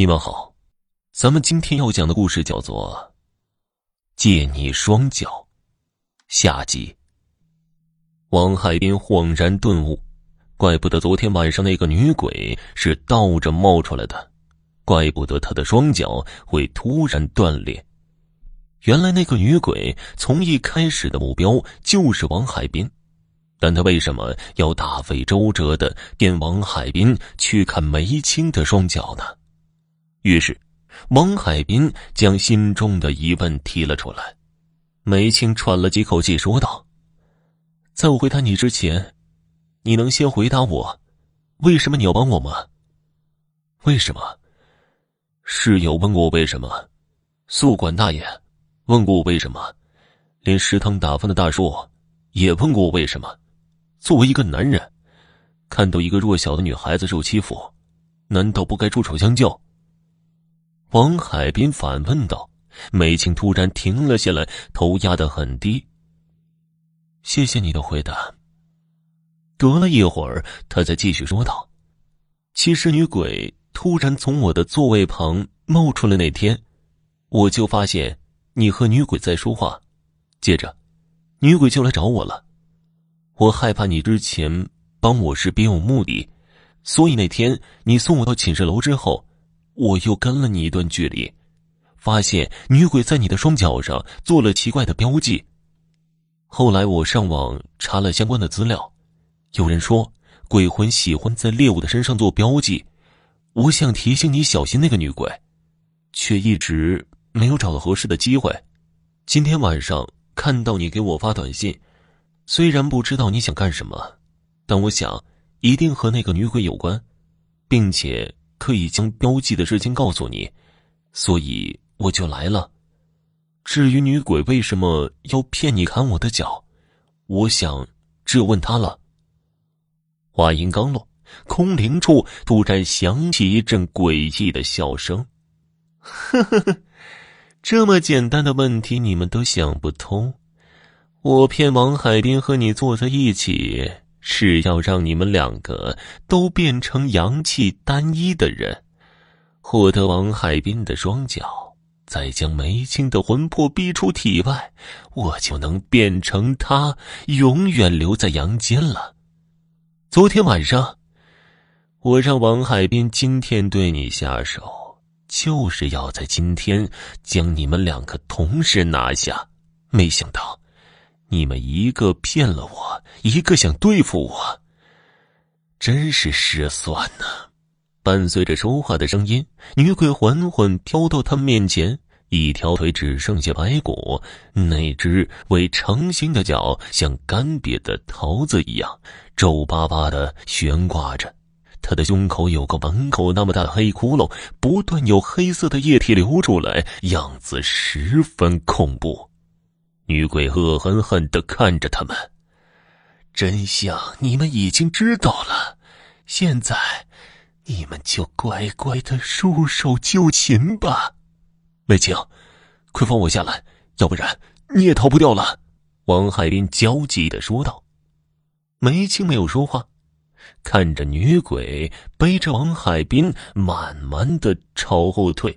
你们好，咱们今天要讲的故事叫做《借你双脚》下集。王海滨恍然顿悟，怪不得昨天晚上那个女鬼是倒着冒出来的，怪不得她的双脚会突然断裂。原来那个女鬼从一开始的目标就是王海滨，但她为什么要大费周折地电王海滨去看梅青的双脚呢？于是王海滨将心中的疑问提了出来。梅青喘了几口气说道，在我回答你之前，你能先回答我，为什么你要帮我吗？为什么？室友问过我为什么，宿管大爷问过我为什么，连食堂打饭的大叔也问过我为什么。作为一个男人，看到一个弱小的女孩子受欺负，难道不该出手相救？王海滨反问道。梅青突然停了下来，头压得很低。谢谢你的回答。隔了一会儿，他才继续说道，其实女鬼突然从我的座位旁冒出来那天，我就发现你和女鬼在说话，接着女鬼就来找我了。我害怕你之前帮我是别有目的，所以那天你送我到寝室楼之后，我又跟了你一段距离，发现女鬼在你的双脚上做了奇怪的标记。后来我上网查了相关的资料，有人说鬼魂喜欢在猎物的身上做标记，我想提醒你小心那个女鬼，却一直没有找到合适的机会。今天晚上看到你给我发短信，虽然不知道你想干什么，但我想一定和那个女鬼有关，并且可以将标记的事情告诉你，所以我就来了。至于女鬼为什么要骗你砍我的脚，我想只有问她了。话音刚落，空灵处突然响起一阵诡异的笑声。呵呵呵，这么简单的问题你们都想不通，我骗王海滨和你坐在一起是要让你们两个都变成阳气单一的人，获得王海滨的双脚，再将梅青的魂魄逼出体外，我就能变成他，永远留在阳间了。昨天晚上我让王海滨今天对你下手，就是要在今天将你们两个同时拿下，没想到你们一个骗了我，一个想对付我，真是失算啊。伴随着说话的声音，女鬼缓缓飘到他面前，一条腿只剩下白骨，那只为长形的脚像干瘪的桃子一样皱巴巴地悬挂着，他的胸口有个碗口那么大的黑窟窿，不断有黑色的液体流出来，样子十分恐怖。女鬼恶狠狠地看着他们，真相你们已经知道了，现在你们就乖乖地束手就擒吧。梅青，快放我下来，要不然你也逃不掉了。王海滨焦急地说道。梅青没有说话，看着女鬼背着王海滨慢慢地朝后退。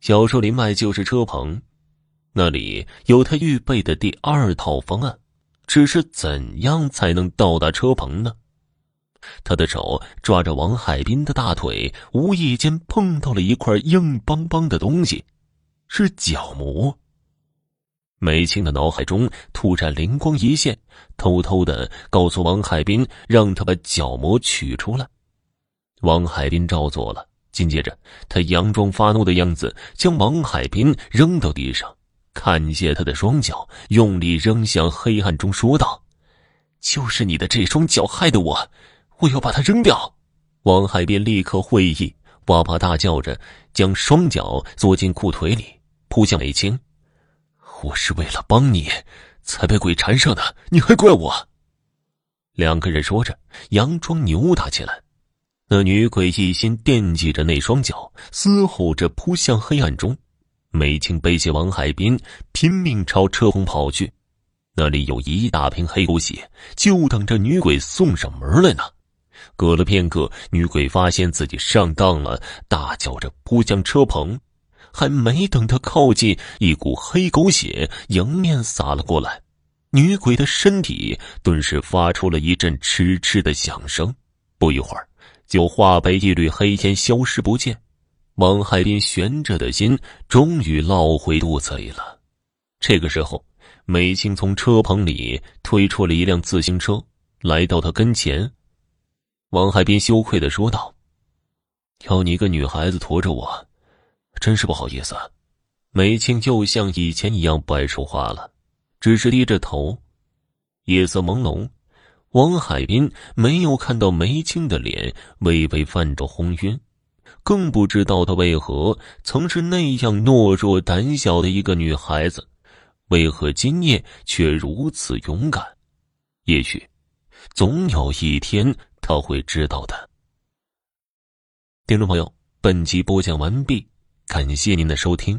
小树林外就是车棚，那里有他预备的第二套方案，只是怎样才能到达车棚呢？他的手抓着王海滨的大腿，无意间碰到了一块硬邦邦的东西，是脚膜。梅青的脑海中突然灵光一现，偷偷地告诉王海滨，让他把脚膜取出来。王海滨照做了，紧接着他佯装发怒的样子，将王海滨扔到地上，看见他的双脚，用力扔向黑暗中，说道，就是你的这双脚害得我要把它扔掉。王海滨立刻会意，哇哇大叫着将双脚缩进裤腿里，扑向梅青。我是为了帮你才被鬼缠上的，你还怪我？两个人说着佯装扭打起来，那女鬼一心惦记着那双脚，嘶吼着扑向黑暗中。梅青背起王海滨，拼命朝车棚跑去，那里有一大瓶黑狗血，就等着女鬼送上门来呢。隔了片刻，女鬼发现自己上当了，大叫着扑向车棚。还没等她靠近，一股黑狗血迎面洒了过来，女鬼的身体顿时发出了一阵嗤嗤的响声，不一会儿就化为一缕黑烟消失不见。王海滨悬着的心终于落回肚子里了。这个时候，美青从车棚里推出了一辆自行车，来到他跟前。王海滨羞愧地说道：“要你一个女孩子驮着我，真是不好意思。”梅青又像以前一样不爱说话了，只是低着头。夜色朦胧，王海滨没有看到梅青的脸微微泛着红晕，更不知道她为何曾是那样懦弱胆小的一个女孩子，为何今夜却如此勇敢。也许总有一天他会知道的。听众朋友，本集播讲完毕，感谢您的收听。